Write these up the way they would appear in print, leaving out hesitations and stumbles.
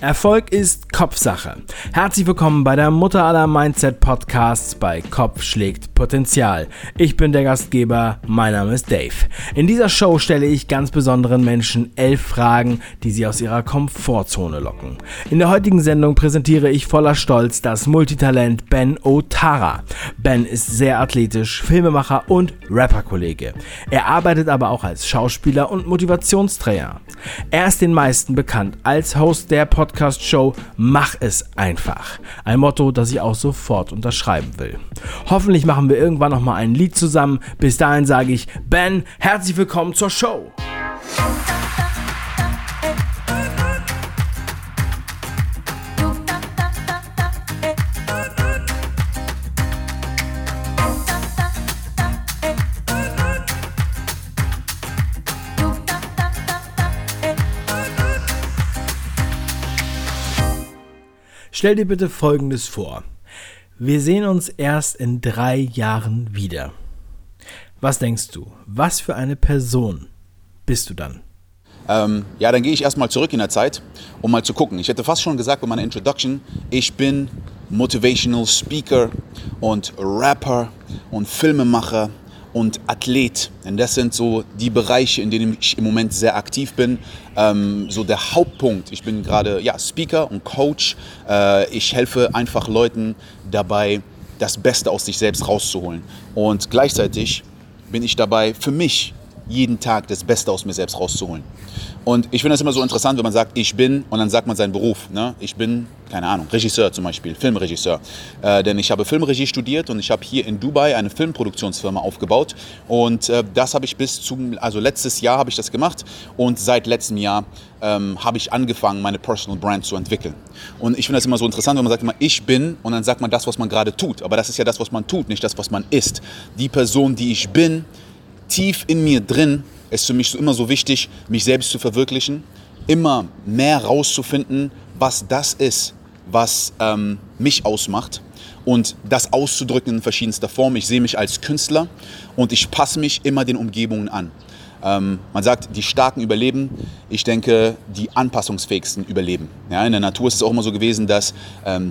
Erfolg ist Kopfsache. Herzlich willkommen bei der Mutter aller Mindset-Podcasts bei Kopf schlägt Potenzial. Ich bin der Gastgeber, mein Name ist Dave. In dieser Show stelle ich ganz besonderen Menschen 11 Fragen, die sie aus ihrer Komfortzone locken. In der heutigen Sendung präsentiere ich voller Stolz das Multitalent Ben Ouattara. Ben ist sehr athletisch, Filmemacher und Rapper-Kollege. Er arbeitet aber auch als Schauspieler und Motivationstrainer. Er ist den meisten bekannt als Host der Podcast-Show Mach es einfach. Ein Motto, das ich auch sofort unterschreiben will. Hoffentlich machen wir irgendwann nochmal ein Lied zusammen. Bis dahin sage ich, Ben, herzlich willkommen zur Show. Stell dir bitte Folgendes vor. Wir sehen uns erst in 3 Jahren wieder. Was denkst du? Was für eine Person bist du dann? Dann gehe ich erstmal zurück in der Zeit, um mal zu gucken. Ich hätte fast schon gesagt bei meiner Introduction, ich bin Motivational Speaker und Rapper und Filmemacher und Athlet. Und das sind so die Bereiche, in denen ich im Moment sehr aktiv bin. So der Hauptpunkt. Ich bin gerade Speaker und Coach. Ich helfe einfach Leuten dabei, das Beste aus sich selbst rauszuholen. Und gleichzeitig bin ich dabei, für mich jeden Tag das Beste aus mir selbst rauszuholen. Und ich finde das immer so interessant, wenn man sagt, ich bin, und dann sagt man seinen Beruf. Ne? Ich bin, keine Ahnung, Regisseur zum Beispiel, Filmregisseur. Denn ich habe Filmregie studiert und ich habe hier in Dubai eine Filmproduktionsfirma aufgebaut. Und das habe ich letztes Jahr habe ich das gemacht. Und seit letztem Jahr habe ich angefangen, meine Personal Brand zu entwickeln. Und ich finde das immer so interessant, wenn man sagt, immer, ich bin, und dann sagt man das, was man gerade tut. Aber das ist ja das, was man tut, nicht das, was man ist. Die Person, die ich bin, tief in mir drin ist für mich immer so wichtig, mich selbst zu verwirklichen, immer mehr rauszufinden, was das ist, was mich ausmacht und das auszudrücken in verschiedenster Form. Ich sehe mich als Künstler und ich passe mich immer den Umgebungen an. Man sagt, die Starken überleben. Ich denke, die Anpassungsfähigsten überleben. Ja, in der Natur ist es auch immer so gewesen, dass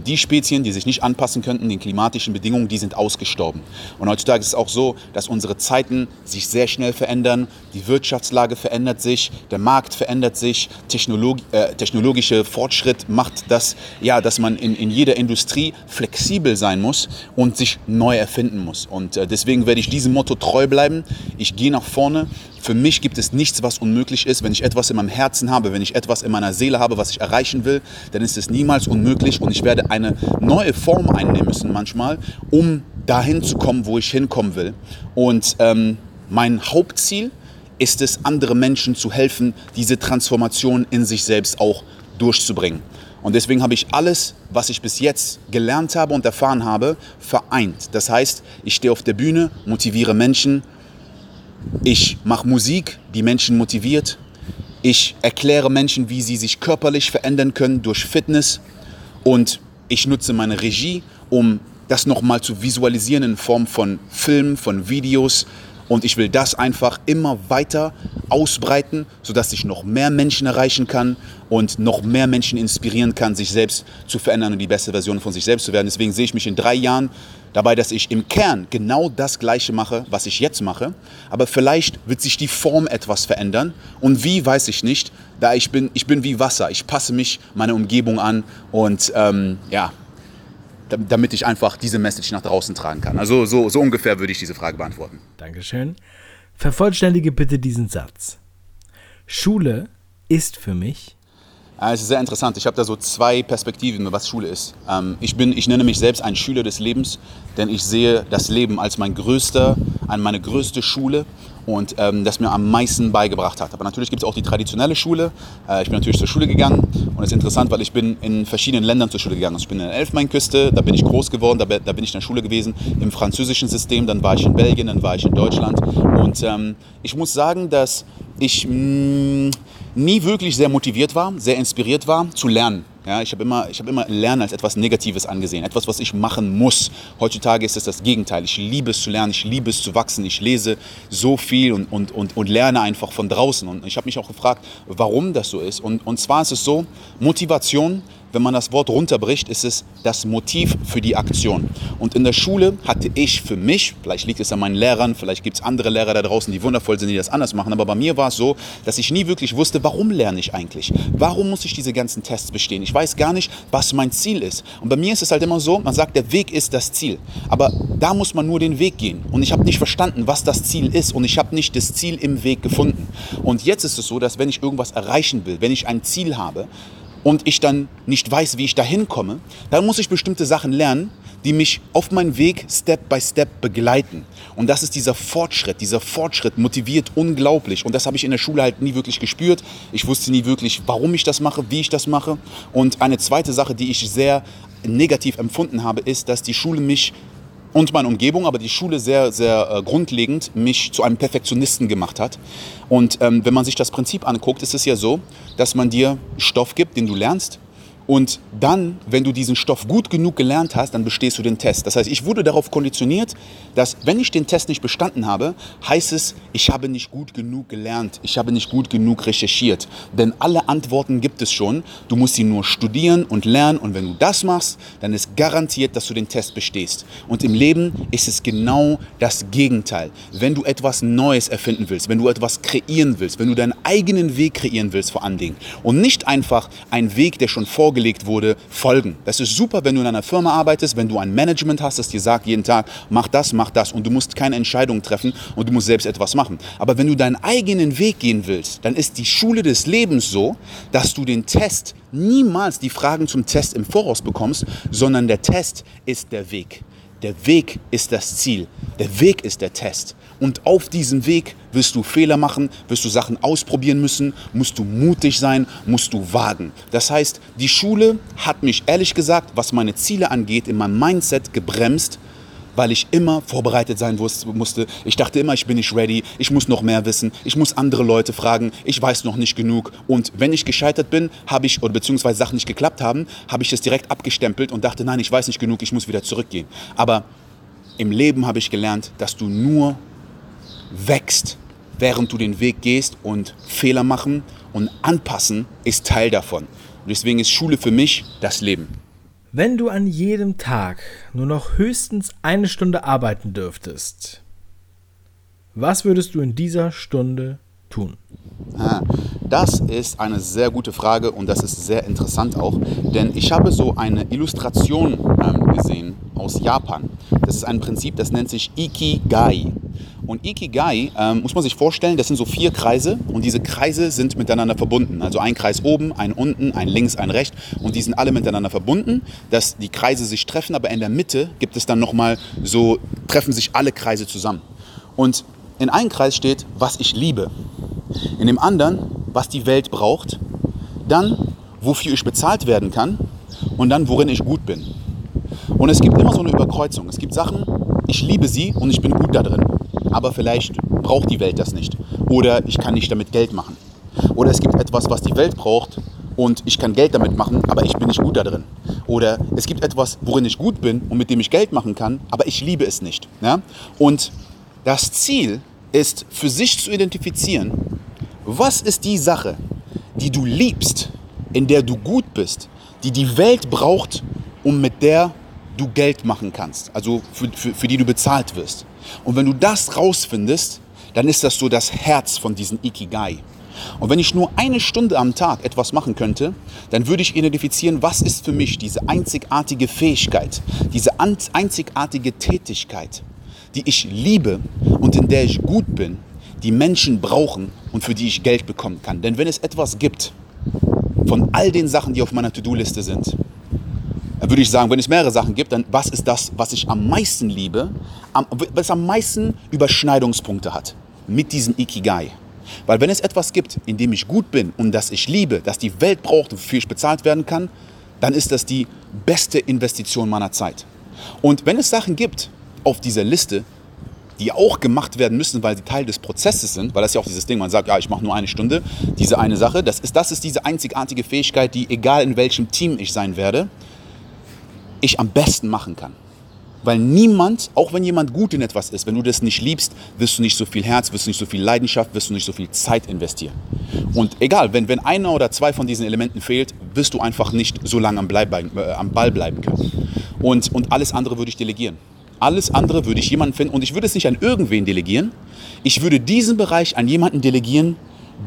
die Spezien, die sich nicht anpassen könnten, den klimatischen Bedingungen, die sind ausgestorben. Und heutzutage ist es auch so, dass unsere Zeiten sich sehr schnell verändern. Die Wirtschaftslage verändert sich, der Markt verändert sich, technologischer Fortschritt macht das, dass man in jeder Industrie flexibel sein muss und sich neu erfinden muss. Und deswegen werde ich diesem Motto treu bleiben. Ich gehe nach vorne. Für mich gibt es nichts, was unmöglich ist. Wenn ich etwas in meinem Herzen habe, wenn ich etwas in meiner Seele habe, was ich erreichen will, dann ist es niemals unmöglich und ich werde eine neue Form einnehmen müssen manchmal, um dahin zu kommen, wo ich hinkommen will. Und mein Hauptziel ist es, andere Menschen zu helfen, diese Transformation in sich selbst auch durchzubringen. Und deswegen habe ich alles, was ich bis jetzt gelernt habe und erfahren habe, vereint. Das heißt, ich stehe auf der Bühne, motiviere Menschen. Ich mache Musik, die Menschen motiviert. Ich erkläre Menschen, wie sie sich körperlich verändern können durch Fitness. Und ich nutze meine Regie, um das nochmal zu visualisieren in Form von Filmen, von Videos. Und ich will das einfach immer weiter ausbreiten, sodass ich noch mehr Menschen erreichen kann und noch mehr Menschen inspirieren kann, sich selbst zu verändern und die beste Version von sich selbst zu werden. Deswegen sehe ich mich in 3 Jahren dabei, dass ich im Kern genau das Gleiche mache, was ich jetzt mache. Aber vielleicht wird sich die Form etwas verändern. Und wie, weiß ich nicht. Da ich bin wie Wasser. Ich passe mich meiner Umgebung an und damit ich einfach diese Message nach draußen tragen kann. Also so ungefähr würde ich diese Frage beantworten. Dankeschön. Vervollständige bitte diesen Satz. Schule ist für mich... Es ist sehr interessant. Ich habe da so 2 Perspektiven, was Schule ist. Ich nenne mich selbst ein Schüler des Lebens, denn ich sehe das Leben als meine größte Schule und das mir am meisten beigebracht hat. Aber natürlich gibt es auch die traditionelle Schule. Ich bin natürlich zur Schule gegangen und es ist interessant, weil ich bin in verschiedenen Ländern zur Schule gegangen. Also ich bin in der Elfenbeinküste, da bin ich groß geworden, da bin ich in der Schule gewesen, im französischen System, dann war ich in Belgien, dann war ich in Deutschland. Und ich muss sagen, dass ich nie wirklich sehr motiviert war, sehr inspiriert war, zu lernen. Ja, ich habe immer Lernen als etwas Negatives angesehen, etwas, was ich machen muss. Heutzutage ist es das Gegenteil. Ich liebe es zu lernen, ich liebe es zu wachsen. Ich lese so viel und lerne einfach von draußen. Und ich habe mich auch gefragt, warum das so ist. Und zwar ist es so, Motivation, wenn man das Wort runterbricht, ist es das Motiv für die Aktion. Und in der Schule hatte ich für mich, vielleicht liegt es an meinen Lehrern, vielleicht gibt es andere Lehrer da draußen, die wundervoll sind, die das anders machen, aber bei mir war es so, dass ich nie wirklich wusste, warum lerne ich eigentlich? Warum muss ich diese ganzen Tests bestehen? Ich weiß gar nicht, was mein Ziel ist. Und bei mir ist es halt immer so, man sagt, der Weg ist das Ziel. Aber da muss man nur den Weg gehen. Und ich habe nicht verstanden, was das Ziel ist. Und ich habe nicht das Ziel im Weg gefunden. Und jetzt ist es so, dass wenn ich irgendwas erreichen will, wenn ich ein Ziel habe, und ich dann nicht weiß, wie ich da hinkomme, dann muss ich bestimmte Sachen lernen, die mich auf meinen Weg Step by Step begleiten. Und das ist dieser Fortschritt. Dieser Fortschritt motiviert unglaublich. Und das habe ich in der Schule halt nie wirklich gespürt. Ich wusste nie wirklich, warum ich das mache, wie ich das mache. Und eine zweite Sache, die ich sehr negativ empfunden habe, ist, dass die Schule mich und meine Umgebung, aber die Schule sehr, sehr grundlegend mich zu einem Perfektionisten gemacht hat. Und wenn man sich das Prinzip anguckt, ist es ja so, dass man dir Stoff gibt, den du lernst. Und dann, wenn du diesen Stoff gut genug gelernt hast, dann bestehst du den Test. Das heißt, ich wurde darauf konditioniert, dass wenn ich den Test nicht bestanden habe, heißt es, ich habe nicht gut genug gelernt, ich habe nicht gut genug recherchiert. Denn alle Antworten gibt es schon. Du musst sie nur studieren und lernen. Und wenn du das machst, dann ist garantiert, dass du den Test bestehst. Und im Leben ist es genau das Gegenteil. Wenn du etwas Neues erfinden willst, wenn du etwas kreieren willst, wenn du deinen eigenen Weg kreieren willst vor allen Dingen und nicht einfach einen Weg, der schon vorgelegt wurde, folgen. Das ist super, wenn du in einer Firma arbeitest, wenn du ein Management hast, das dir sagt jeden Tag, mach das und du musst keine Entscheidung treffen und du musst selbst etwas machen. Aber wenn du deinen eigenen Weg gehen willst, dann ist die Schule des Lebens so, dass du den Test niemals die Fragen zum Test im Voraus bekommst, sondern der Test ist der Weg. Der Weg ist das Ziel. Der Weg ist der Test. Und auf diesem Weg wirst du Fehler machen, wirst du Sachen ausprobieren müssen, musst du mutig sein, musst du wagen. Das heißt, die Schule hat mich ehrlich gesagt, was meine Ziele angeht, in meinem Mindset gebremst, weil ich immer vorbereitet sein musste. Ich dachte immer, ich bin nicht ready, ich muss noch mehr wissen, ich muss andere Leute fragen, ich weiß noch nicht genug. Und wenn ich gescheitert bin, oder beziehungsweise Sachen nicht geklappt haben, habe ich das direkt abgestempelt und dachte, nein, ich weiß nicht genug, ich muss wieder zurückgehen. Aber im Leben habe ich gelernt, dass du nur wächst, während du den Weg gehst, und Fehler machen und anpassen ist Teil davon. Und deswegen ist Schule für mich das Leben. Wenn du an jedem Tag nur noch höchstens eine Stunde arbeiten dürftest, was würdest du in dieser Stunde tun? Das ist eine sehr gute Frage und das ist sehr interessant auch, denn ich habe so eine Illustration gesehen aus Japan. Das ist ein Prinzip, das nennt sich Ikigai. Und Ikigai, muss man sich vorstellen, das sind so 4 Kreise und diese Kreise sind miteinander verbunden. Also ein Kreis oben, ein unten, ein links, ein rechts und die sind alle miteinander verbunden, dass die Kreise sich treffen, aber in der Mitte gibt es dann nochmal so, treffen sich alle Kreise zusammen. Und in einem Kreis steht, was ich liebe, in dem anderen, was die Welt braucht, dann, wofür ich bezahlt werden kann und dann, worin ich gut bin. Und es gibt immer so eine Überkreuzung. Es gibt Sachen, ich liebe sie und ich bin gut da drin. Aber vielleicht braucht die Welt das nicht. Oder ich kann nicht damit Geld machen. Oder es gibt etwas, was die Welt braucht und ich kann Geld damit machen, aber ich bin nicht gut da drin. Oder es gibt etwas, worin ich gut bin und mit dem ich Geld machen kann, aber ich liebe es nicht. Ja? Und das Ziel ist, für sich zu identifizieren, was ist die Sache, die du liebst, in der du gut bist, die die Welt braucht und mit der du Geld machen kannst, also für die du bezahlt wirst. Und wenn du das rausfindest, dann ist das so das Herz von diesem Ikigai. Und wenn ich nur eine Stunde am Tag etwas machen könnte, dann würde ich identifizieren, was ist für mich diese einzigartige Fähigkeit, diese einzigartige Tätigkeit, die ich liebe und in der ich gut bin, die Menschen brauchen und für die ich Geld bekommen kann. Denn wenn es etwas gibt von all den Sachen, die auf meiner To-Do-Liste sind, dann würde ich sagen, wenn es mehrere Sachen gibt, dann was ist das, was ich am meisten liebe, was am meisten Überschneidungspunkte hat mit diesem Ikigai. Weil wenn es etwas gibt, in dem ich gut bin und das ich liebe, das die Welt braucht und wofür ich bezahlt werden kann, dann ist das die beste Investition meiner Zeit. Und wenn es Sachen gibt auf dieser Liste, die auch gemacht werden müssen, weil sie Teil des Prozesses sind, weil das ja auch dieses Ding, man sagt, ja, ich mache nur eine Stunde, diese eine Sache, das ist diese einzigartige Fähigkeit, die, egal in welchem Team ich sein werde, ich am besten machen kann. Weil niemand, auch wenn jemand gut in etwas ist, wenn du das nicht liebst, wirst du nicht so viel Herz, wirst du nicht so viel Leidenschaft, wirst du nicht so viel Zeit investieren. Und egal, wenn einer oder zwei von diesen Elementen fehlt, wirst du einfach nicht so lange am Ball bleiben können. Und alles andere würde ich delegieren. Alles andere würde ich jemanden finden, und ich würde es nicht an irgendwen delegieren. Ich würde diesen Bereich an jemanden delegieren,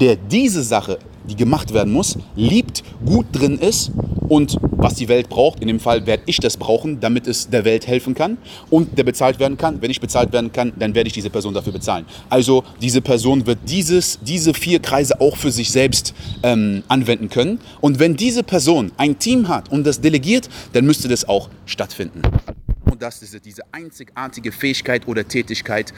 der diese Sache, die gemacht werden muss, liebt, gut drin ist und was die Welt braucht. In dem Fall werde ich das brauchen, damit es der Welt helfen kann und der bezahlt werden kann. Wenn ich bezahlt werden kann, dann werde ich diese Person dafür bezahlen. Also diese Person wird diese vier Kreise auch für sich selbst anwenden können. Und wenn diese Person ein Team hat und das delegiert, dann müsste das auch stattfinden. Und das ist diese einzigartige Fähigkeit oder Tätigkeit,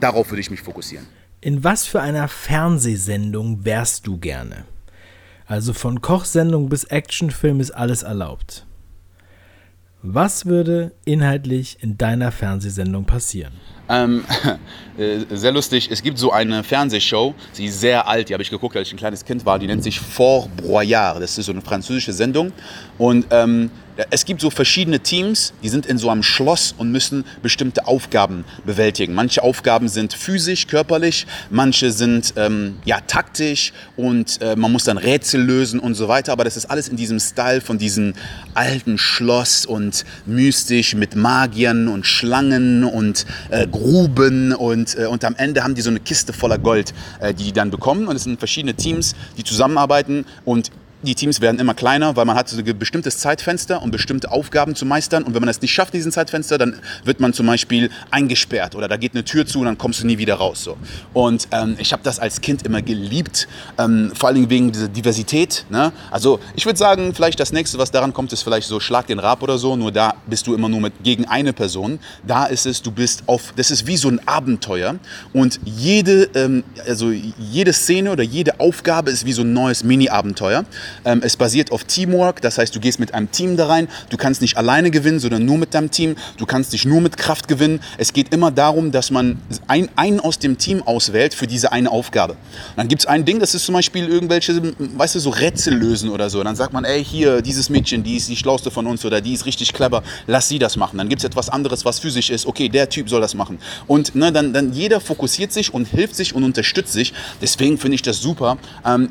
darauf würde ich mich fokussieren. In was für einer Fernsehsendung wärst du gerne? Also von Kochsendung bis Actionfilm ist alles erlaubt. Was würde inhaltlich in deiner Fernsehsendung passieren? Sehr lustig, es gibt so eine Fernsehshow, die ist sehr alt, die habe ich geguckt, als ich ein kleines Kind war, die nennt sich Fort Boyard, das ist so eine französische Sendung und es gibt so verschiedene Teams, die sind in so einem Schloss und müssen bestimmte Aufgaben bewältigen. Manche Aufgaben sind physisch, körperlich, manche sind taktisch und man muss dann Rätsel lösen und so weiter. Aber das ist alles in diesem Style von diesem alten Schloss und mystisch mit Magiern und Schlangen und Gruben. Und am Ende haben die so eine Kiste voller Gold, die dann bekommen. Und es sind verschiedene Teams, die zusammenarbeiten und die Teams werden immer kleiner, weil man hat so ein bestimmtes Zeitfenster, um bestimmte Aufgaben zu meistern. Und wenn man das nicht schafft, diesen Zeitfenster, dann wird man zum Beispiel eingesperrt oder da geht eine Tür zu und dann kommst du nie wieder raus. So. Und ich habe das als Kind immer geliebt, vor allem wegen dieser Diversität. Ne? Also ich würde sagen, vielleicht das Nächste, was daran kommt, ist vielleicht so Schlag den Raab oder so. Nur da bist du immer nur gegen eine Person. Da ist es, das ist wie so ein Abenteuer. Und jede Szene oder jede Aufgabe ist wie so ein neues Mini-Abenteuer. Es basiert auf Teamwork, das heißt, du gehst mit einem Team da rein, du kannst nicht alleine gewinnen, sondern nur mit deinem Team, du kannst nicht nur mit Kraft gewinnen. Es geht immer darum, dass man einen aus dem Team auswählt für diese eine Aufgabe. Und dann gibt es ein Ding, das ist zum Beispiel irgendwelche, weißt du, so Rätsel lösen oder so. Und dann sagt man, ey, hier, dieses Mädchen, die ist die Schlauste von uns oder die ist richtig clever, lass sie das machen. Dann gibt es etwas anderes, was physisch ist, okay, der Typ soll das machen. Und ne, dann jeder fokussiert sich und hilft sich und unterstützt sich. Deswegen finde ich das super.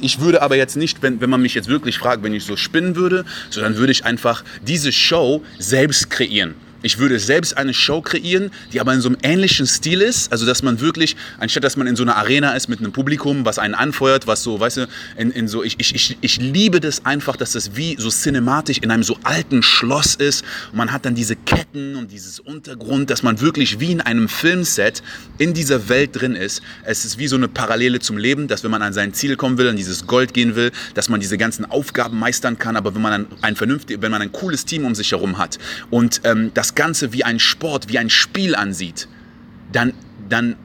Ich würde aber jetzt nicht, wenn man mich jetzt wirklich fragt, wenn ich so spinnen würde, sondern würde ich einfach diese Show selbst kreieren. Ich würde selbst eine Show kreieren, die aber in so einem ähnlichen Stil ist, also dass man wirklich, anstatt dass man in so einer Arena ist mit einem Publikum, was einen anfeuert, was so, weißt du, ich liebe das einfach, dass das wie so cinematisch in einem so alten Schloss ist und man hat dann diese Ketten und dieses Untergrund, dass man wirklich wie in einem Filmset in dieser Welt drin ist. Es ist wie so eine Parallele zum Leben, dass wenn man an sein Ziel kommen will, an dieses Gold gehen will, dass man diese ganzen Aufgaben meistern kann, aber wenn man dann wenn man ein cooles Team um sich herum hat und das Ganze wie ein Sport, wie ein Spiel ansieht, dann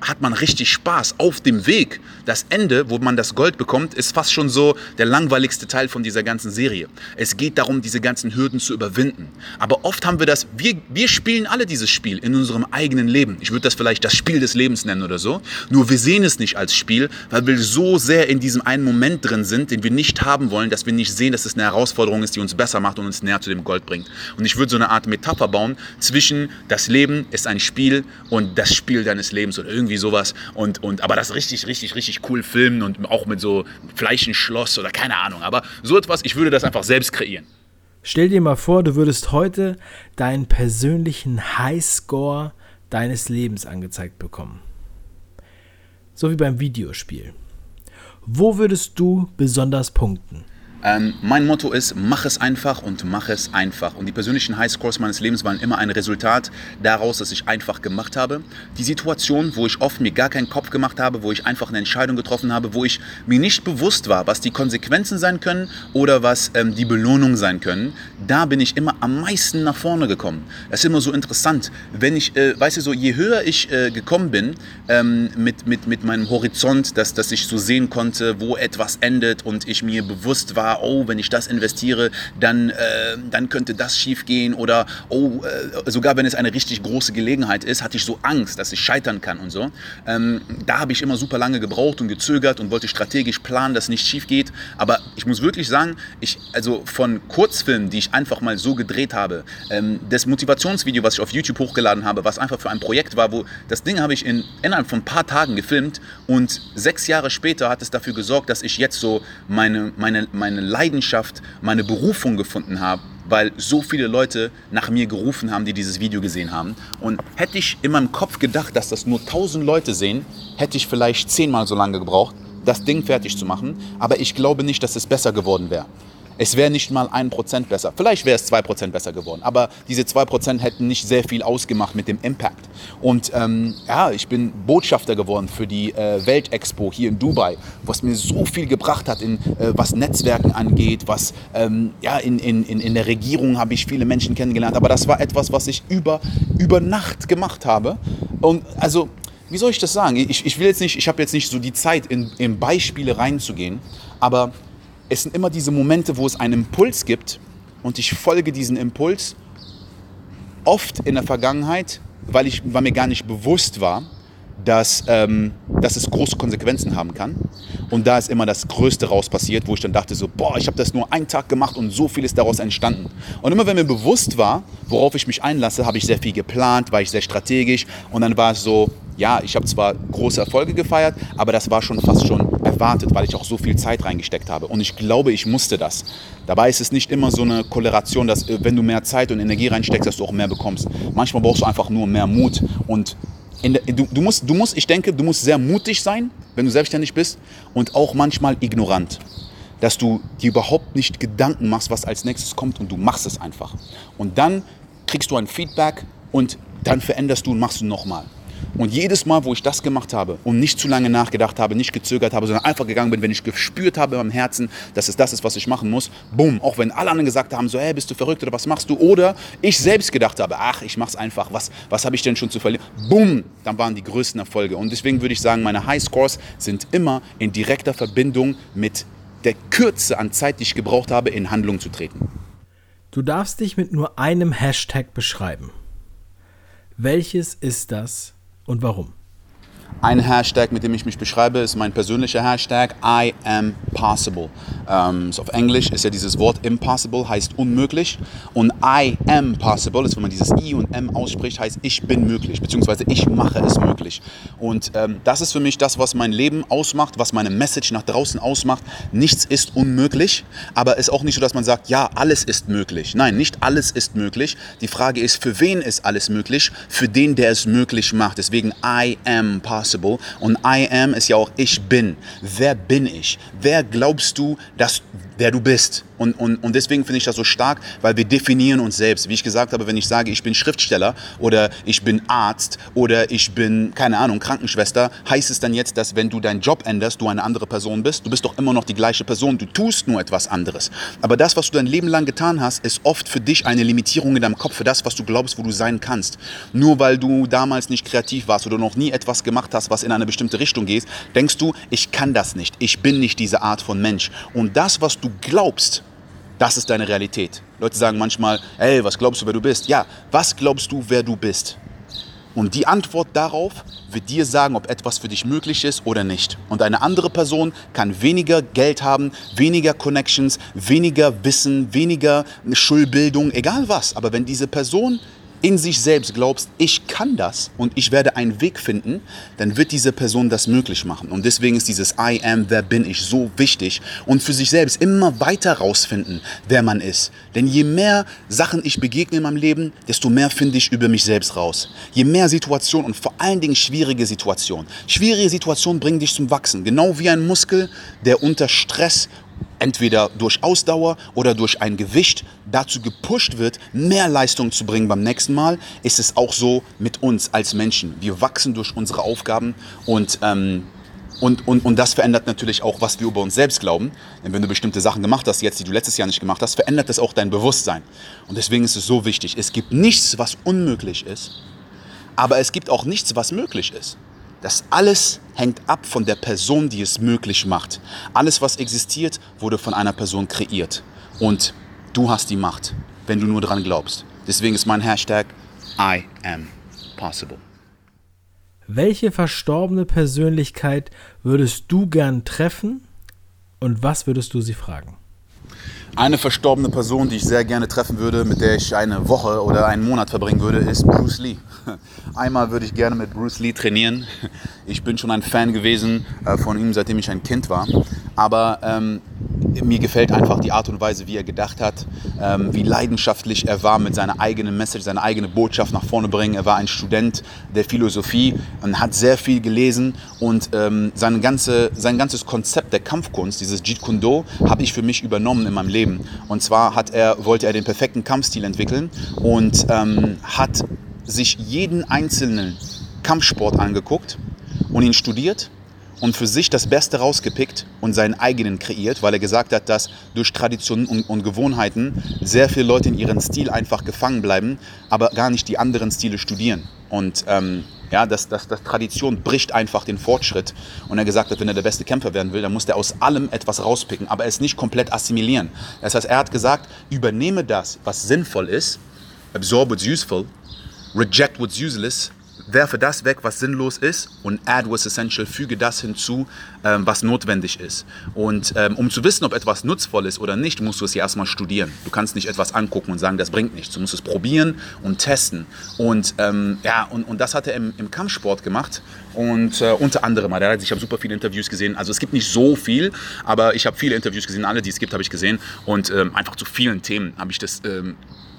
hat man richtig Spaß auf dem Weg. Das Ende, wo man das Gold bekommt, ist fast schon so der langweiligste Teil von dieser ganzen Serie. Es geht darum, diese ganzen Hürden zu überwinden. Aber oft haben wir das, wir spielen alle dieses Spiel in unserem eigenen Leben. Ich würde das vielleicht das Spiel des Lebens nennen oder so. Nur wir sehen es nicht als Spiel, weil wir so sehr in diesem einen Moment drin sind, den wir nicht haben wollen, dass wir nicht sehen, dass es eine Herausforderung ist, die uns besser macht und uns näher zu dem Gold bringt. Und ich würde so eine Art Metapher bauen zwischen das Leben ist ein Spiel und das Spiel deines Lebens. Oder irgendwie sowas und aber das richtig, richtig, richtig cool filmen und auch mit so Fleisch im Schloss oder keine Ahnung, aber so etwas, ich würde das einfach selbst kreieren. Stell dir mal vor, du würdest heute deinen persönlichen Highscore deines Lebens angezeigt bekommen. So wie beim Videospiel. Wo würdest du besonders punkten? Mein Motto ist, mach es einfach und mach es einfach. Und die persönlichen Highscores meines Lebens waren immer ein Resultat daraus, dass ich einfach gemacht habe. Die Situation, wo ich oft mir gar keinen Kopf gemacht habe, wo ich einfach eine Entscheidung getroffen habe, wo ich mir nicht bewusst war, was die Konsequenzen sein können oder was die Belohnung sein können, da bin ich immer am meisten nach vorne gekommen. Das ist immer so interessant. Wenn ich, weißt du, so je höher ich gekommen bin mit meinem Horizont, dass ich so sehen konnte, wo etwas endet und ich mir bewusst war, ja, oh, wenn ich das investiere, dann könnte das schief gehen oder sogar wenn es eine richtig große Gelegenheit ist, hatte ich so Angst, dass ich scheitern kann und so. Da habe ich immer super lange gebraucht und gezögert und wollte strategisch planen, dass nichts schief geht. Aber ich muss wirklich sagen, also von Kurzfilmen, die ich einfach mal so gedreht habe, das Motivationsvideo, was ich auf YouTube hochgeladen habe, was einfach für ein Projekt war, wo das Ding habe ich innerhalb von ein paar Tagen gefilmt und 6 Jahre später hat es dafür gesorgt, dass ich jetzt so meine Leidenschaft, meine Berufung gefunden habe, weil so viele Leute nach mir gerufen haben, die dieses Video gesehen haben. Und hätte ich in meinem Kopf gedacht, dass das nur 1000 Leute sehen, hätte ich vielleicht 10-mal so lange gebraucht, das Ding fertig zu machen. Aber ich glaube nicht, dass es besser geworden wäre. Es wäre nicht mal 1% besser. Vielleicht wäre es 2% besser geworden. Aber diese 2% hätten nicht sehr viel ausgemacht mit dem Impact. Und ich bin Botschafter geworden für die Weltexpo hier in Dubai, was mir so viel gebracht hat, was Netzwerken angeht, was in der Regierung habe ich viele Menschen kennengelernt. Aber das war etwas, was ich über Nacht gemacht habe. Und also, wie soll ich das sagen? Ich habe jetzt nicht so die Zeit, in Beispiele reinzugehen, aber es sind immer diese Momente, wo es einen Impuls gibt und ich folge diesen Impuls oft in der Vergangenheit, weil mir gar nicht bewusst war, dass es große Konsequenzen haben kann. Und da ist immer das Größte raus passiert, wo ich dann dachte so, ich habe das nur einen Tag gemacht und so viel ist daraus entstanden. Und immer wenn mir bewusst war, worauf ich mich einlasse, habe ich sehr viel geplant, war ich sehr strategisch und dann war es so, ja, ich habe zwar große Erfolge gefeiert, aber das war schon fast schon erwartet, weil ich auch so viel Zeit reingesteckt habe. Und ich glaube, ich musste das. Dabei ist es nicht immer so eine Korrelation, dass wenn du mehr Zeit und Energie reinsteckst, dass du auch mehr bekommst. Manchmal brauchst du einfach nur mehr Mut. Und du musst sehr mutig sein, wenn du selbstständig bist und auch manchmal ignorant, dass du dir überhaupt nicht Gedanken machst, was als nächstes kommt und du machst es einfach. Und dann kriegst du ein Feedback und dann veränderst du und machst du nochmal. Und jedes Mal, wo ich das gemacht habe und nicht zu lange nachgedacht habe, nicht gezögert habe, sondern einfach gegangen bin, wenn ich gespürt habe in meinem Herzen, dass es das ist, was ich machen muss, bumm, auch wenn alle anderen gesagt haben, so, hey, bist du verrückt oder was machst du? Oder ich selbst gedacht habe, ach, ich mach's einfach, was habe ich denn schon zu verlieren? Bumm, dann waren die größten Erfolge. Und deswegen würde ich sagen, meine Highscores sind immer in direkter Verbindung mit der Kürze an Zeit, die ich gebraucht habe, in Handlung zu treten. Du darfst dich mit nur einem Hashtag beschreiben. Welches ist das? Und warum? Ein Hashtag, mit dem ich mich beschreibe, ist mein persönlicher Hashtag I am possible. Auf Englisch ist ja dieses Wort impossible, heißt unmöglich. Und I am possible ist, wenn man dieses I und M ausspricht, heißt ich bin möglich, beziehungsweise ich mache es möglich. Und das ist für mich das, was mein Leben ausmacht, was meine Message nach draußen ausmacht. Nichts ist unmöglich, aber es ist auch nicht so, dass man sagt, ja, alles ist möglich. Nein, nicht alles ist möglich. Die Frage ist, für wen ist alles möglich? Für den, der es möglich macht. Deswegen I am possible. Und I am ist ja auch ich bin. Wer bin ich? Wer glaubst du, wer du bist? Und deswegen finde ich das so stark, weil wir definieren uns selbst. Wie ich gesagt habe, wenn ich sage, ich bin Schriftsteller oder ich bin Arzt oder ich bin, keine Ahnung, Krankenschwester, heißt es dann jetzt, dass wenn du deinen Job änderst, du eine andere Person bist? Du bist doch immer noch die gleiche Person, du tust nur etwas anderes. Aber das, was du dein Leben lang getan hast, ist oft für dich eine Limitierung in deinem Kopf, für das, was du glaubst, wo du sein kannst. Nur weil du damals nicht kreativ warst oder noch nie etwas gemacht hast, was in eine bestimmte Richtung geht, denkst du, ich kann das nicht, ich bin nicht diese Art von Mensch. Und das, was du glaubst, das ist deine Realität. Leute sagen manchmal, hey, was glaubst du, wer du bist? Ja, was glaubst du, wer du bist? Und die Antwort darauf wird dir sagen, ob etwas für dich möglich ist oder nicht. Und eine andere Person kann weniger Geld haben, weniger Connections, weniger Wissen, weniger Schulbildung, egal was. Aber wenn diese Person in sich selbst glaubst, ich kann das und ich werde einen Weg finden, dann wird diese Person das möglich machen. Und deswegen ist dieses I am, wer bin ich, so wichtig. Und für sich selbst immer weiter rausfinden, wer man ist. Denn je mehr Sachen ich begegne in meinem Leben, desto mehr finde ich über mich selbst raus. Je mehr Situationen und vor allen Dingen schwierige Situationen. Schwierige Situationen bringen dich zum Wachsen. Genau wie ein Muskel, der unter Stress entweder durch Ausdauer oder durch ein Gewicht dazu gepusht wird, mehr Leistung zu bringen beim nächsten Mal, ist es auch so mit uns als Menschen. Wir wachsen durch unsere Aufgaben und das verändert natürlich auch, was wir über uns selbst glauben. Denn wenn du bestimmte Sachen gemacht hast, jetzt, die du letztes Jahr nicht gemacht hast, verändert das auch dein Bewusstsein. Und deswegen ist es so wichtig. Es gibt nichts, was unmöglich ist, aber es gibt auch nichts, was möglich ist. Das alles hängt ab von der Person, die es möglich macht. Alles, was existiert, wurde von einer Person kreiert. Und du hast die Macht, wenn du nur daran glaubst. Deswegen ist mein Hashtag I am possible. Welche verstorbene Persönlichkeit würdest du gern treffen und was würdest du sie fragen? Eine verstorbene Person, die ich sehr gerne treffen würde, mit der ich eine Woche oder einen Monat verbringen würde, ist Bruce Lee. Einmal würde ich gerne mit Bruce Lee trainieren. Ich bin schon ein Fan gewesen von ihm, seitdem ich ein Kind war. Aber mir gefällt einfach die Art und Weise, wie er gedacht hat, wie leidenschaftlich er war mit seiner eigenen Message, seiner eigenen Botschaft nach vorne bringen. Er war ein Student der Philosophie und hat sehr viel gelesen. Und sein ganzes Konzept der Kampfkunst, dieses Jeet Kune Do, habe ich für mich übernommen in meinem Leben. Und zwar wollte er den perfekten Kampfstil entwickeln und hat sich jeden einzelnen Kampfsport angeguckt und ihn studiert und für sich das Beste rausgepickt und seinen eigenen kreiert, weil er gesagt hat, dass durch Traditionen und Gewohnheiten sehr viele Leute in ihren Stil einfach gefangen bleiben, aber gar nicht die anderen Stile studieren. Und das Tradition bricht einfach den Fortschritt. Und er gesagt hat, wenn er der beste Kämpfer werden will, dann muss er aus allem etwas rauspicken, aber es nicht komplett assimilieren. Das heißt, er hat gesagt, übernehme das, was sinnvoll ist, absorb what's useful, reject what's useless, werfe das weg, was sinnlos ist, und add what's essential, füge das hinzu, was notwendig ist. Und um zu wissen, ob etwas nutzvoll ist oder nicht, musst du es ja erstmal studieren. Du kannst nicht etwas angucken und sagen, das bringt nichts. Du musst es probieren und testen. Und das hat er im Kampfsport gemacht. Und unter anderem, ich habe super viele Interviews gesehen. Also es gibt nicht so viel, aber ich habe viele Interviews gesehen. Alle, die es gibt, habe ich gesehen. Und einfach zu vielen Themen habe ich das...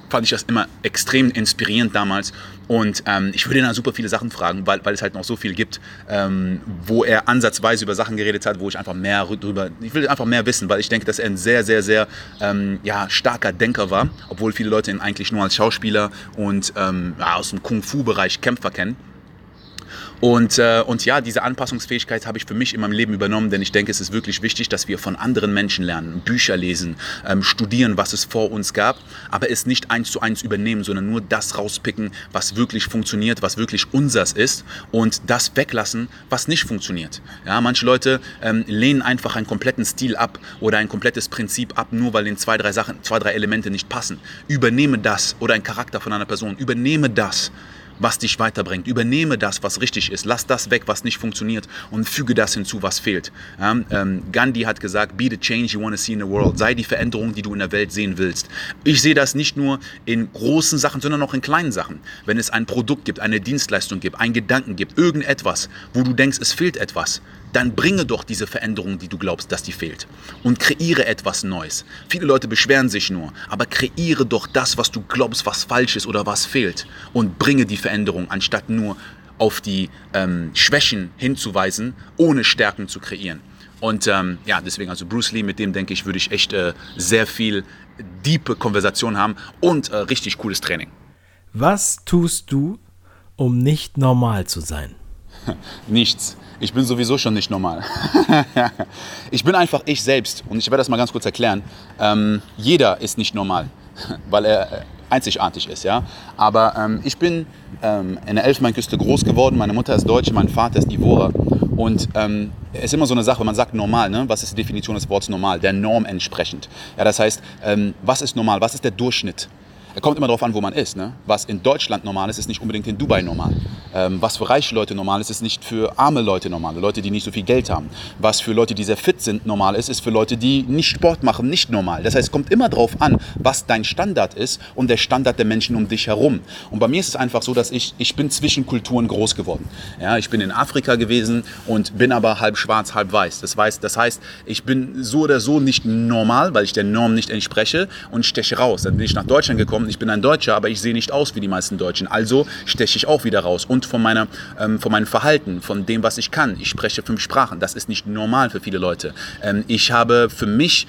fand ich das immer extrem inspirierend damals, und ich würde ihn da super viele Sachen fragen, weil es halt noch so viel gibt, wo er ansatzweise über Sachen geredet hat, wo ich einfach mehr drüber, ich will einfach mehr wissen, weil ich denke, dass er ein sehr, sehr, sehr starker Denker war, obwohl viele Leute ihn eigentlich nur als Schauspieler und aus dem Kung-Fu-Bereich Kämpfer kennen. Und diese Anpassungsfähigkeit habe ich für mich in meinem Leben übernommen, denn ich denke, es ist wirklich wichtig, dass wir von anderen Menschen lernen, Bücher lesen, studieren, was es vor uns gab, aber es nicht 1:1 übernehmen, sondern nur das rauspicken, was wirklich funktioniert, was wirklich unseres ist, und das weglassen, was nicht funktioniert. Ja, manche Leute lehnen einfach einen kompletten Stil ab oder ein komplettes Prinzip ab, nur weil den zwei, drei Elemente nicht passen. Übernehme das, oder ein Charakter von einer Person, übernehme das, was dich weiterbringt. Übernehme das, was richtig ist. Lass das weg, was nicht funktioniert, und füge das hinzu, was fehlt. Gandhi hat gesagt, be the change you want to see in the world. Sei die Veränderung, die du in der Welt sehen willst. Ich sehe das nicht nur in großen Sachen, sondern auch in kleinen Sachen. Wenn es ein Produkt gibt, eine Dienstleistung gibt, einen Gedanken gibt, irgendetwas, wo du denkst, es fehlt etwas, dann bringe doch diese Veränderung, die du glaubst, dass die fehlt, und kreiere etwas Neues. Viele Leute beschweren sich nur, aber kreiere doch das, was du glaubst, was falsch ist oder was fehlt, und bringe die Veränderung, anstatt nur auf die Schwächen hinzuweisen, ohne Stärken zu kreieren. Und deswegen, also Bruce Lee, mit dem, denke ich, würde ich echt sehr viel tiefe Konversation haben und richtig cooles Training. Was tust du, um nicht normal zu sein? Nichts. Ich bin sowieso schon nicht normal. Ich bin einfach ich selbst, und ich werde das mal ganz kurz erklären. Jeder ist nicht normal, weil er einzigartig ist, ja. Aber ich bin in der Elfenbeinküste groß geworden. Meine Mutter ist Deutsche, mein Vater ist Ivorer. Und es ist immer so eine Sache, wenn man sagt normal, ne? Was ist die Definition des Wortes normal? Der Norm entsprechend. Ja, das heißt, was ist normal? Was ist der Durchschnitt? Es kommt immer darauf an, wo man ist. Ne? Was in Deutschland normal ist, ist nicht unbedingt in Dubai normal. Was für reiche Leute normal ist, ist nicht für arme Leute normal. Leute, die nicht so viel Geld haben. Was für Leute, die sehr fit sind, normal ist, ist für Leute, die nicht Sport machen, nicht normal. Das heißt, es kommt immer darauf an, was dein Standard ist und der Standard der Menschen um dich herum. Und bei mir ist es einfach so, dass ich bin zwischen Kulturen groß geworden. Ja, ich bin in Afrika gewesen und bin aber halb schwarz, halb weiß. Das heißt, ich bin so oder so nicht normal, weil ich der Norm nicht entspreche, und steche raus. Dann bin ich nach Deutschland gekommen. Ich bin ein Deutscher, aber ich sehe nicht aus wie die meisten Deutschen. Also steche ich auch wieder raus. Und von meinem Verhalten, von dem, was ich kann. Ich spreche 5 Sprachen. Das ist nicht normal für viele Leute. Ich habe für mich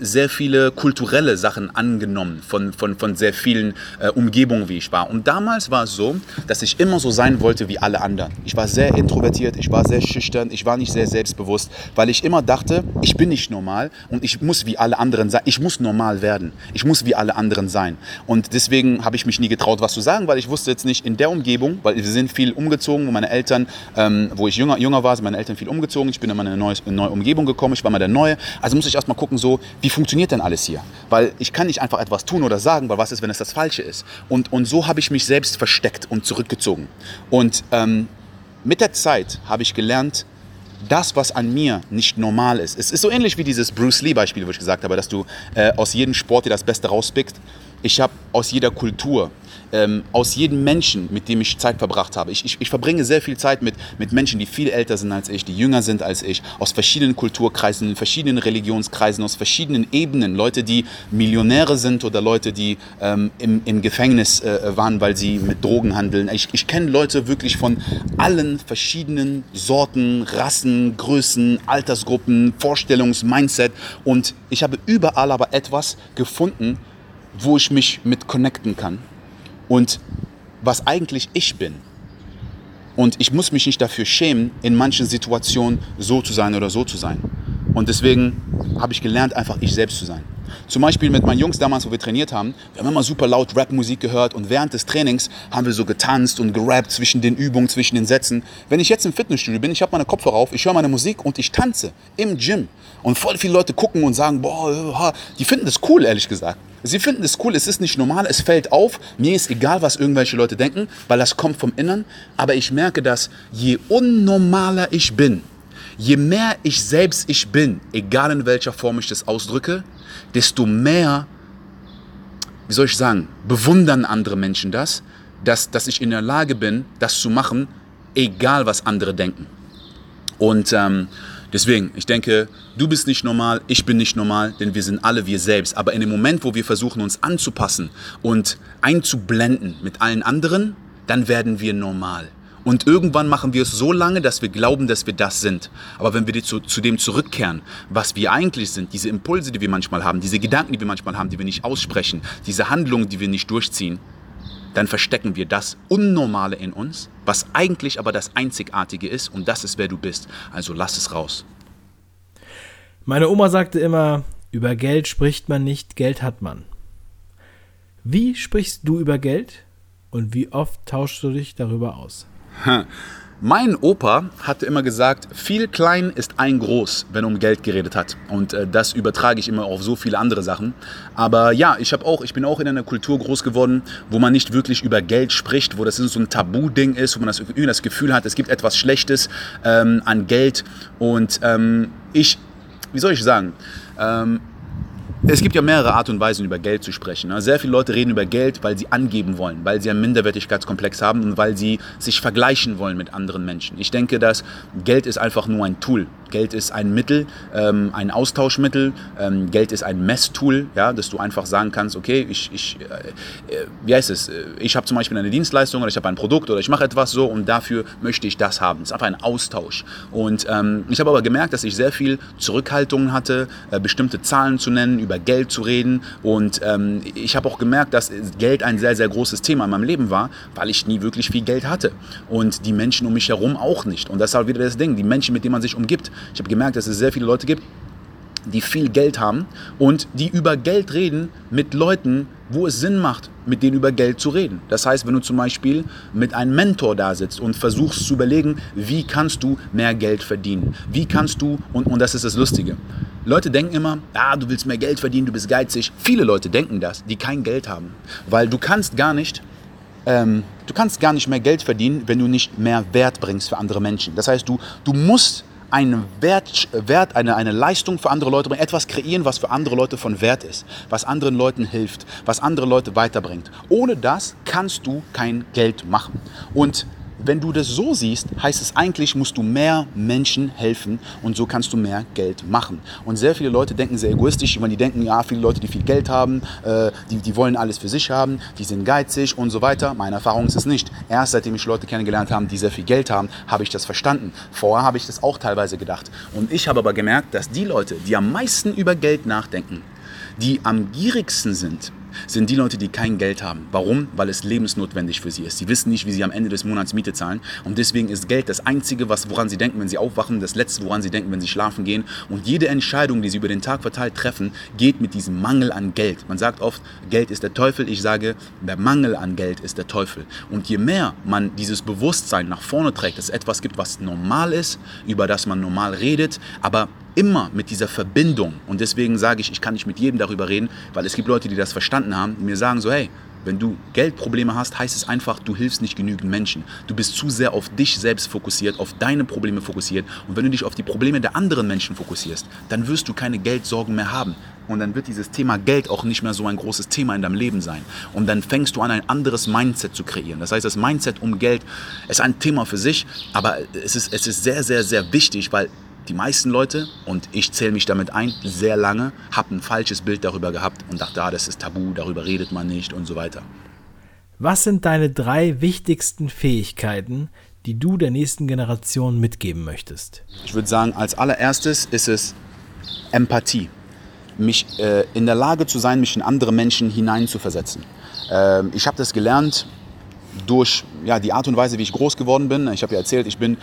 sehr viele kulturelle Sachen angenommen von sehr vielen Umgebungen, wie ich war. Und damals war es so, dass ich immer so sein wollte wie alle anderen. Ich war sehr introvertiert, ich war sehr schüchtern, ich war nicht sehr selbstbewusst, weil ich immer dachte, ich bin nicht normal und ich muss wie alle anderen sein. Ich muss normal werden. Ich muss wie alle anderen sein. Und Und deswegen habe ich mich nie getraut, was zu sagen, weil ich wusste jetzt nicht in der Umgebung, weil wir sind viel umgezogen, wo meine Eltern, wo ich jünger war, sind meine Eltern viel umgezogen. Ich bin immer in eine neue Umgebung gekommen, ich war mal der Neue. Also muss ich erstmal gucken, so, wie funktioniert denn alles hier? Weil ich kann nicht einfach etwas tun oder sagen, weil was ist, wenn es das Falsche ist? Und so habe ich mich selbst versteckt und zurückgezogen. Und mit der Zeit habe ich gelernt, das, was an mir nicht normal ist. Es ist so ähnlich wie dieses Bruce Lee-Beispiel, wo ich gesagt habe, dass du aus jedem Sport dir das Beste rauspickst. Ich habe aus jeder Kultur, aus jedem Menschen, mit dem ich Zeit verbracht habe. Ich verbringe sehr viel Zeit mit Menschen, die viel älter sind als ich, die jünger sind als ich, aus verschiedenen Kulturkreisen, verschiedenen Religionskreisen, aus verschiedenen Ebenen. Leute, die Millionäre sind oder Leute, die im Gefängnis waren, weil sie mit Drogen handeln. Ich kenne Leute wirklich von allen verschiedenen Sorten, Rassen, Größen, Altersgruppen, Vorstellungs-, Mindset. Und ich habe überall aber etwas gefunden, wo ich mich mit connecten kann und was eigentlich ich bin. Und ich muss mich nicht dafür schämen, in manchen Situationen so zu sein oder so zu sein. Und deswegen habe ich gelernt, einfach ich selbst zu sein. Zum Beispiel mit meinen Jungs damals, wo wir trainiert haben, wir haben immer super laut Rap-Musik gehört und während des Trainings haben wir so getanzt und gerappt zwischen den Übungen, zwischen den Sätzen. Wenn ich jetzt im Fitnessstudio bin, ich habe meine Kopfhörer auf, ich höre meine Musik und ich tanze im Gym. Und voll viele Leute gucken und sagen, boah, die finden das cool, ehrlich gesagt. Sie finden es cool, es ist nicht normal, es fällt auf. Mir ist egal, was irgendwelche Leute denken, weil das kommt vom Innern. Aber ich merke, dass je unnormaler ich bin, je mehr ich selbst ich bin, egal in welcher Form ich das ausdrücke, desto mehr, wie soll ich sagen, bewundern andere Menschen das, dass ich in der Lage bin, das zu machen, egal was andere denken. Und deswegen, ich denke, du bist nicht normal, ich bin nicht normal, denn wir sind alle wir selbst. Aber in dem Moment, wo wir versuchen, uns anzupassen und einzublenden mit allen anderen, dann werden wir normal. Und irgendwann machen wir es so lange, dass wir glauben, dass wir das sind. Aber wenn wir zu dem zurückkehren, was wir eigentlich sind, diese Impulse, die wir manchmal haben, diese Gedanken, die wir manchmal haben, die wir nicht aussprechen, diese Handlungen, die wir nicht durchziehen, dann verstecken wir das Unnormale in uns, was eigentlich aber das Einzigartige ist und das ist, wer du bist. Also lass es raus. Meine Oma sagte immer, über Geld spricht man nicht, Geld hat man. Wie sprichst du über Geld und wie oft tauschst du dich darüber aus? Mein Opa hatte immer gesagt, viel klein ist ein groß, wenn er um Geld geredet hat. Und das übertrage ich immer auf so viele andere Sachen. Aber ja, ich bin auch in einer Kultur groß geworden, wo man nicht wirklich über Geld spricht, wo das so ein Tabu-Ding ist, wo man das Gefühl hat, es gibt etwas Schlechtes an Geld. Und wie soll ich sagen? Es gibt ja mehrere Art und Weisen, über Geld zu sprechen. Sehr viele Leute reden über Geld, weil sie angeben wollen, weil sie einen Minderwertigkeitskomplex haben und weil sie sich vergleichen wollen mit anderen Menschen. Ich denke, dass Geld ist einfach nur ein Tool. Geld ist ein Mittel, ein Austauschmittel. Geld ist ein Messtool, ja, dass du einfach sagen kannst, okay, ich habe zum Beispiel eine Dienstleistung oder ich habe ein Produkt oder ich mache etwas so und dafür möchte ich das haben. Das ist einfach ein Austausch. Und ich habe aber gemerkt, dass ich sehr viel Zurückhaltung hatte, bestimmte Zahlen zu nennen, über Geld zu reden und ich habe auch gemerkt, dass Geld ein sehr, sehr großes Thema in meinem Leben war, weil ich nie wirklich viel Geld hatte und die Menschen um mich herum auch nicht. Und das ist halt wieder das Ding, die Menschen, mit denen man sich umgibt. Ich habe gemerkt, dass es sehr viele Leute gibt, die viel Geld haben und die über Geld reden mit Leuten, wo es Sinn macht, mit denen über Geld zu reden. Das heißt, wenn du zum Beispiel mit einem Mentor da sitzt und versuchst zu überlegen, wie kannst du mehr Geld verdienen? Wie kannst du, und das ist das Lustige, Leute denken immer, du willst mehr Geld verdienen, du bist geizig. Viele Leute denken das, die kein Geld haben, weil du kannst gar nicht mehr Geld verdienen, wenn du nicht mehr Wert bringst für andere Menschen. Das heißt, du musst einen Wert, eine Leistung für andere Leute bringen, etwas kreieren, was für andere Leute von Wert ist, was anderen Leuten hilft, was andere Leute weiterbringt. Ohne das kannst du kein Geld machen. Und wenn du das so siehst, heißt es eigentlich, musst du mehr Menschen helfen und so kannst du mehr Geld machen. Und sehr viele Leute denken sehr egoistisch, weil die denken, ja, viele Leute, die viel Geld haben, die wollen alles für sich haben, die sind geizig und so weiter. Meine Erfahrung ist es nicht. Erst seitdem ich Leute kennengelernt habe, die sehr viel Geld haben, habe ich das verstanden. Vorher habe ich das auch teilweise gedacht. Und ich habe aber gemerkt, dass die Leute, die am meisten über Geld nachdenken, die am gierigsten sind, sind die Leute, die kein Geld haben. Warum? Weil es lebensnotwendig für sie ist. Sie wissen nicht, wie sie am Ende des Monats Miete zahlen. Und deswegen ist Geld das Einzige, woran sie denken, wenn sie aufwachen, das Letzte, woran sie denken, wenn sie schlafen gehen. Und jede Entscheidung, die sie über den Tag verteilt treffen, geht mit diesem Mangel an Geld. Man sagt oft, Geld ist der Teufel. Ich sage, der Mangel an Geld ist der Teufel. Und je mehr man dieses Bewusstsein nach vorne trägt, dass es etwas gibt, was normal ist, über das man normal redet, aber immer mit dieser Verbindung. Und deswegen sage ich, ich kann nicht mit jedem darüber reden, weil es gibt Leute, die das verstanden haben, die mir sagen so, hey, wenn du Geldprobleme hast, heißt es einfach, du hilfst nicht genügend Menschen. Du bist zu sehr auf dich selbst fokussiert, auf deine Probleme fokussiert. Und wenn du dich auf die Probleme der anderen Menschen fokussierst, dann wirst du keine Geldsorgen mehr haben. Und dann wird dieses Thema Geld auch nicht mehr so ein großes Thema in deinem Leben sein. Und dann fängst du an, ein anderes Mindset zu kreieren. Das heißt, das Mindset um Geld ist ein Thema für sich, aber es ist sehr, sehr, sehr wichtig, weil die meisten Leute, und ich zähle mich damit ein, sehr lange, haben ein falsches Bild darüber gehabt und dachte, ah, das ist tabu, darüber redet man nicht und so weiter. Was sind deine 3 wichtigsten Fähigkeiten, die du der nächsten Generation mitgeben möchtest? Ich würde sagen, als allererstes ist es Empathie. Mich in der Lage zu sein, mich in andere Menschen hineinzuversetzen. Ich habe das gelernt durch die Art und Weise, wie ich groß geworden bin. Ich habe ja erzählt, ich bin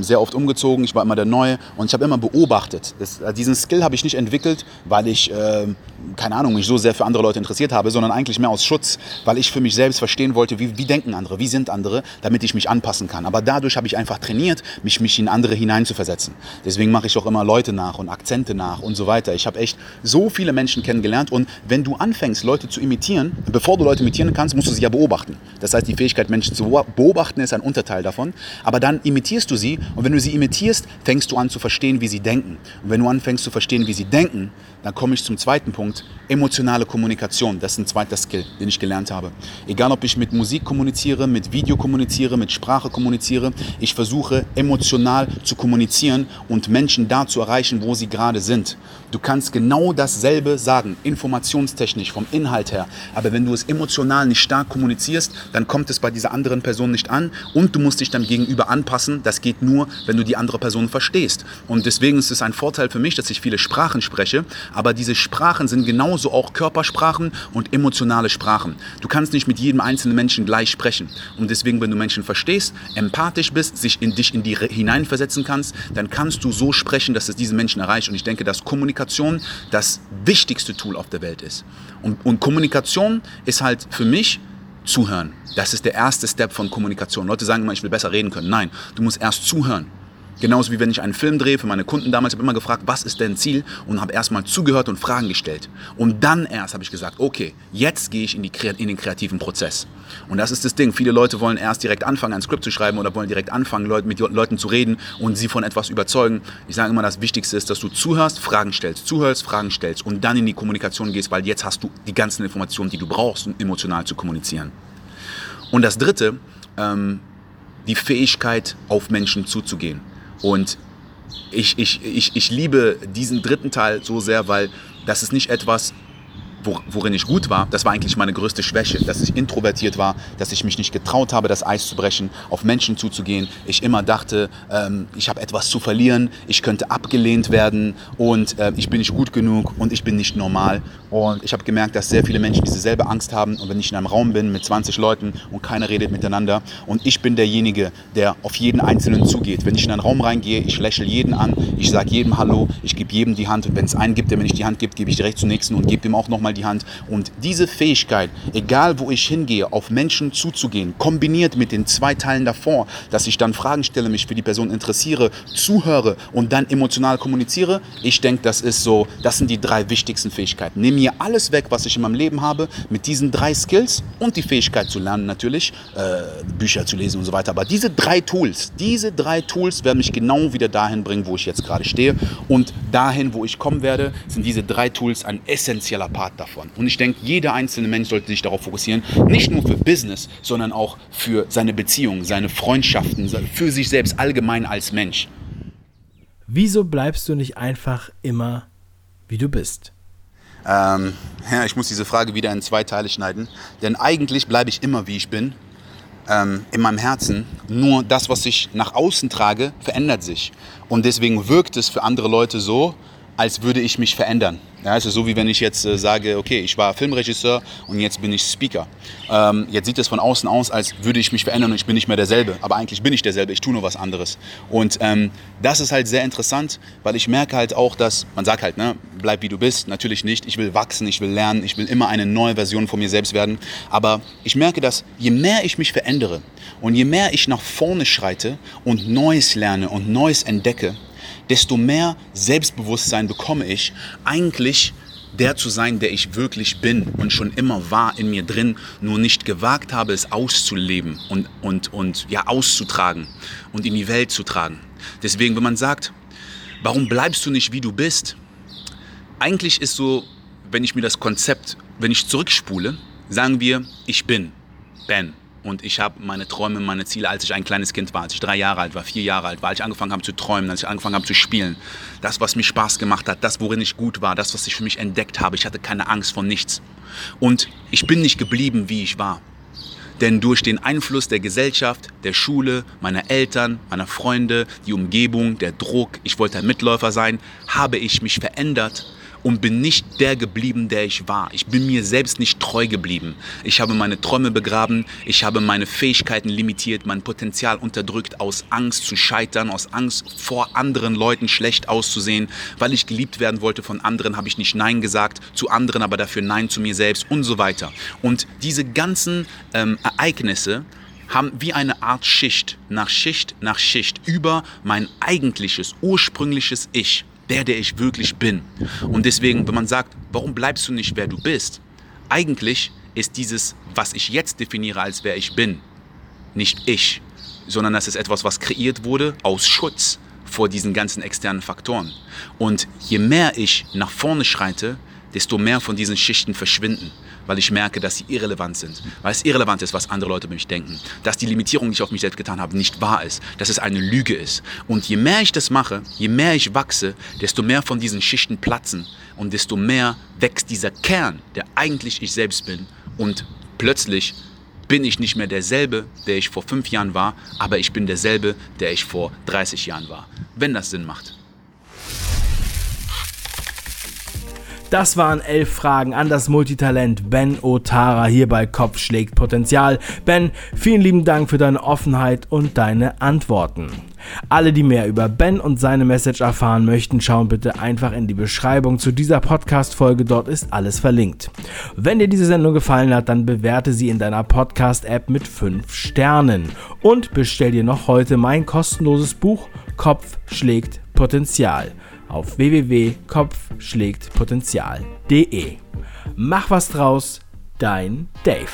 sehr oft umgezogen, ich war immer der Neue und ich habe immer beobachtet. Diesen Skill habe ich nicht entwickelt, weil ich, mich so sehr für andere Leute interessiert habe, sondern eigentlich mehr aus Schutz, weil ich für mich selbst verstehen wollte, wie denken andere, wie sind andere, damit ich mich anpassen kann. Aber dadurch habe ich einfach trainiert, mich in andere hineinzuversetzen. Deswegen mache ich auch immer Leute nach und Akzente nach und so weiter. Ich habe echt so viele Menschen kennengelernt und wenn du anfängst, Leute zu imitieren, bevor du Leute imitieren kannst, musst du sie ja beobachten. Das heißt, die Fähigkeit, Menschen zu beobachten, ist ein Unterteil davon, aber dann imitierst du sie und wenn du sie imitierst, fängst du an zu verstehen, wie sie denken. Und wenn du anfängst zu verstehen, wie sie denken, dann komme ich zum zweiten Punkt, emotionale Kommunikation. Das ist ein zweiter Skill, den ich gelernt habe. Egal, ob ich mit Musik kommuniziere, mit Video kommuniziere, mit Sprache kommuniziere, ich versuche emotional zu kommunizieren und Menschen da zu erreichen, wo sie gerade sind. Du kannst genau dasselbe sagen, informationstechnisch, vom Inhalt her, aber wenn du es emotional nicht stark kommunizierst, dann kommt es bei dieser anderen Person nicht an und du musst dich dann gegenüber anpassen. Das geht nur, wenn du die andere Person verstehst. Und deswegen ist es ein Vorteil für mich, dass ich viele Sprachen spreche, aber diese Sprachen sind genauso auch Körpersprachen und emotionale Sprachen. Du kannst nicht mit jedem einzelnen Menschen gleich sprechen. Und deswegen, wenn du Menschen verstehst, empathisch bist, dich in die hineinversetzen kannst, dann kannst du so sprechen, dass es diesen Menschen erreicht. Und ich denke, dass Kommunikation das wichtigste Tool auf der Welt ist. Und Kommunikation ist halt für mich Zuhören. Das ist der erste Step von Kommunikation. Leute sagen immer, ich will besser reden können. Nein, du musst erst zuhören. Genauso wie wenn ich einen Film drehe für meine Kunden damals, habe ich immer gefragt, was ist dein Ziel? Und habe erstmal zugehört und Fragen gestellt. Und dann erst habe ich gesagt, okay, jetzt gehe ich in den kreativen Prozess. Und das ist das Ding. Viele Leute wollen erst direkt anfangen, ein Skript zu schreiben oder wollen direkt anfangen, mit Leuten zu reden und sie von etwas überzeugen. Ich sage immer, das Wichtigste ist, dass du zuhörst, Fragen stellst, zuhörst, Fragen stellst und dann in die Kommunikation gehst, weil jetzt hast du die ganzen Informationen, die du brauchst, um emotional zu kommunizieren. Und das Dritte, die Fähigkeit, auf Menschen zuzugehen. Und ich liebe diesen dritten Teil so sehr, weil das ist nicht etwas, worin ich gut war. Das war eigentlich meine größte Schwäche, dass ich introvertiert war, dass ich mich nicht getraut habe, das Eis zu brechen, auf Menschen zuzugehen. Ich immer dachte, ich habe etwas zu verlieren, ich könnte abgelehnt werden und ich bin nicht gut genug und ich bin nicht normal. Und ich habe gemerkt, dass sehr viele Menschen dieselbe Angst haben. Und wenn ich in einem Raum bin mit 20 Leuten und keiner redet miteinander und ich bin derjenige, der auf jeden Einzelnen zugeht. Wenn ich in einen Raum reingehe, ich lächle jeden an, ich sage jedem Hallo, ich gebe jedem die Hand und wenn es einen gibt, der mir nicht die Hand gibt, gebe ich direkt zum nächsten und gebe ihm auch nochmal die Hand. Und diese Fähigkeit, egal wo ich hingehe, auf Menschen zuzugehen, kombiniert mit den 2 Teilen davor, dass ich dann Fragen stelle, mich für die Person interessiere, zuhöre und dann emotional kommuniziere, ich denke, das sind die 3 wichtigsten Fähigkeiten. Nehme mir alles weg, was ich in meinem Leben habe, mit diesen 3 Skills und die Fähigkeit zu lernen natürlich, Bücher zu lesen und so weiter. Aber diese drei Tools werden mich genau wieder dahin bringen, wo ich jetzt gerade stehe und dahin, wo ich kommen werde, sind diese 3 Tools ein essentieller Part davon. Und ich denke, jeder einzelne Mensch sollte sich darauf fokussieren, nicht nur für Business, sondern auch für seine Beziehungen, seine Freundschaften, für sich selbst allgemein als Mensch. Wieso bleibst du nicht einfach immer, wie du bist? Ich muss diese Frage wieder in 2 Teile schneiden, denn eigentlich bleibe ich immer, wie ich bin, in meinem Herzen. Nur das, was ich nach außen trage, verändert sich. Und deswegen wirkt es für andere Leute so, als würde ich mich verändern. Ja, also so wie wenn ich jetzt sage, okay, ich war Filmregisseur und jetzt bin ich Speaker. Jetzt sieht es von außen aus, als würde ich mich verändern und ich bin nicht mehr derselbe. Aber eigentlich bin ich derselbe, ich tue nur was anderes. Und das ist halt sehr interessant, weil ich merke halt auch, dass, man sagt halt, ne, bleib wie du bist, natürlich nicht. Ich will wachsen, ich will lernen, ich will immer eine neue Version von mir selbst werden. Aber ich merke, dass je mehr ich mich verändere und je mehr ich nach vorne schreite und Neues lerne und Neues entdecke, desto mehr Selbstbewusstsein bekomme ich, eigentlich der zu sein, der ich wirklich bin und schon immer war in mir drin, nur nicht gewagt habe, es auszuleben und ja, auszutragen und in die Welt zu tragen. Deswegen, wenn man sagt, warum bleibst du nicht, wie du bist? Eigentlich ist so, wenn ich mir das Konzept, wenn ich zurückspule, sagen wir, ich bin Ben. Und ich habe meine Träume, meine Ziele, als ich ein kleines Kind war, als ich 3 Jahre alt war, 4 Jahre alt war, als ich angefangen habe zu träumen, als ich angefangen habe zu spielen. Das, was mir Spaß gemacht hat, das, worin ich gut war, das, was ich für mich entdeckt habe. Ich hatte keine Angst vor nichts. Und ich bin nicht geblieben, wie ich war. Denn durch den Einfluss der Gesellschaft, der Schule, meiner Eltern, meiner Freunde, die Umgebung, der Druck, ich wollte ein Mitläufer sein, habe ich mich verändert. Und bin nicht der geblieben, der ich war. Ich bin mir selbst nicht treu geblieben. Ich habe meine Träume begraben, ich habe meine Fähigkeiten limitiert, mein Potenzial unterdrückt, aus Angst zu scheitern, aus Angst vor anderen Leuten schlecht auszusehen. Weil ich geliebt werden wollte von anderen, habe ich nicht Nein gesagt, zu anderen aber dafür Nein zu mir selbst und so weiter. Und diese ganzen Ereignisse haben wie eine Art Schicht nach Schicht über mein eigentliches, ursprüngliches Ich. Der ich wirklich bin. Und deswegen, wenn man sagt, warum bleibst du nicht, wer du bist? Eigentlich ist dieses, was ich jetzt definiere als wer ich bin, nicht ich, sondern das ist etwas, was kreiert wurde aus Schutz vor diesen ganzen externen Faktoren. Und je mehr ich nach vorne schreite, desto mehr von diesen Schichten verschwinden, weil ich merke, dass sie irrelevant sind. Weil es irrelevant ist, was andere Leute über mich denken. Dass die Limitierung, die ich auf mich selbst getan habe, nicht wahr ist. Dass es eine Lüge ist. Und je mehr ich das mache, je mehr ich wachse, desto mehr von diesen Schichten platzen. Und desto mehr wächst dieser Kern, der eigentlich ich selbst bin. Und plötzlich bin ich nicht mehr derselbe, der ich vor 5 Jahren war, aber ich bin derselbe, der ich vor 30 Jahren war. Wenn das Sinn macht. Das waren 11 Fragen an das Multitalent Ben Ouattara hier bei Kopf schlägt Potenzial. Ben, vielen lieben Dank für deine Offenheit und deine Antworten. Alle, die mehr über Ben und seine Message erfahren möchten, schauen bitte einfach in die Beschreibung zu dieser Podcast-Folge, dort ist alles verlinkt. Wenn dir diese Sendung gefallen hat, dann bewerte sie in deiner Podcast-App mit 5 Sternen und bestell dir noch heute mein kostenloses Buch Kopf schlägt Potenzial. Auf www.kopfschlägtpotenzial.de. Mach was draus, dein Dave.